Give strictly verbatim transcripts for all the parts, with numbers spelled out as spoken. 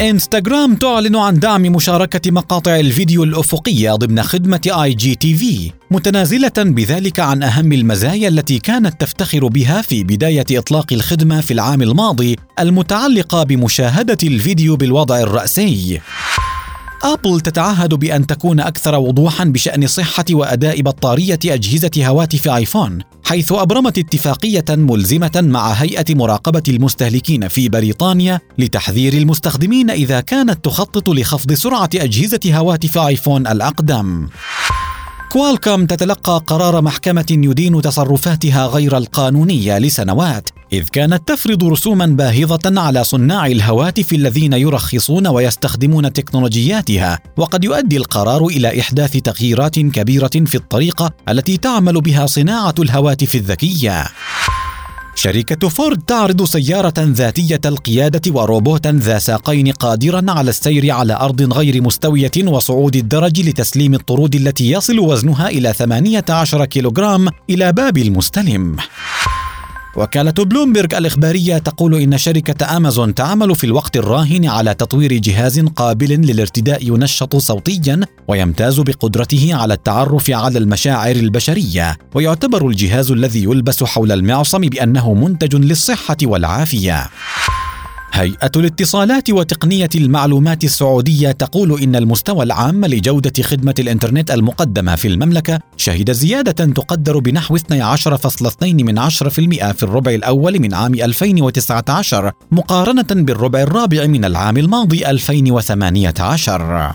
إنستغرام تعلن عن دعم مشاركة مقاطع الفيديو الأفقية ضمن خدمة آي جي تي في، متنازلة بذلك عن أهم المزايا التي كانت تفتخر بها في بداية إطلاق الخدمة في العام الماضي، المتعلقة بمشاهدة الفيديو بالوضع الرأسي. آبل تتعهد بأن تكون أكثر وضوحاً بشأن صحة وأداء بطارية أجهزة هواتف آيفون، حيث أبرمت اتفاقية ملزمة مع هيئة مراقبة المستهلكين في بريطانيا لتحذير المستخدمين إذا كانت تخطط لخفض سرعة أجهزة هواتف آيفون الأقدم. كوالكوم تتلقى قرار محكمة يدين تصرفاتها غير القانونية لسنوات، إذ كانت تفرض رسوما باهظة على صناع الهواتف الذين يرخصون ويستخدمون تكنولوجياتها، وقد يؤدي القرار إلى إحداث تغييرات كبيرة في الطريقة التي تعمل بها صناعة الهواتف الذكية. شركة فورد تعرض سيارة ذاتية القيادة وروبوتا ذا ساقين قادرا على السير على أرض غير مستوية وصعود الدرج لتسليم الطرود التي يصل وزنها إلى ثمانية عشر كيلوغرام إلى باب المستلم. وكالة بلومبرغ الإخبارية تقول إن شركة أمازون تعمل في الوقت الراهن على تطوير جهاز قابل للارتداء ينشط صوتياً ويمتاز بقدرته على التعرف على المشاعر البشرية، ويعتبر الجهاز الذي يلبس حول المعصم بأنه منتج للصحة والعافية. هيئة الاتصالات وتقنية المعلومات السعودية تقول إن المستوى العام لجودة خدمة الإنترنت المقدمة في المملكة شهد زيادة تقدر بنحو اثني عشر فاصلة اثنين بالمئة في الربع الأول من عام ألفين وتسعة عشر مقارنة بالربع الرابع من العام الماضي ألفين وثمانية عشر.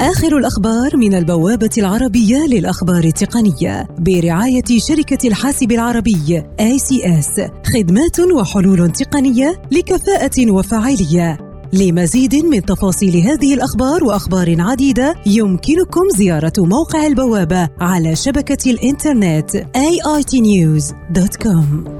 آخر الأخبار من البوابة العربية للأخبار التقنية برعاية شركة الحاسب العربي آي سي إس، خدمات وحلول تقنية لكفاءة وفاعلية. لمزيد من تفاصيل هذه الأخبار وأخبار عديدة يمكنكم زيارة موقع البوابة على شبكة الإنترنت آي آي تي نيوز دوت كوم.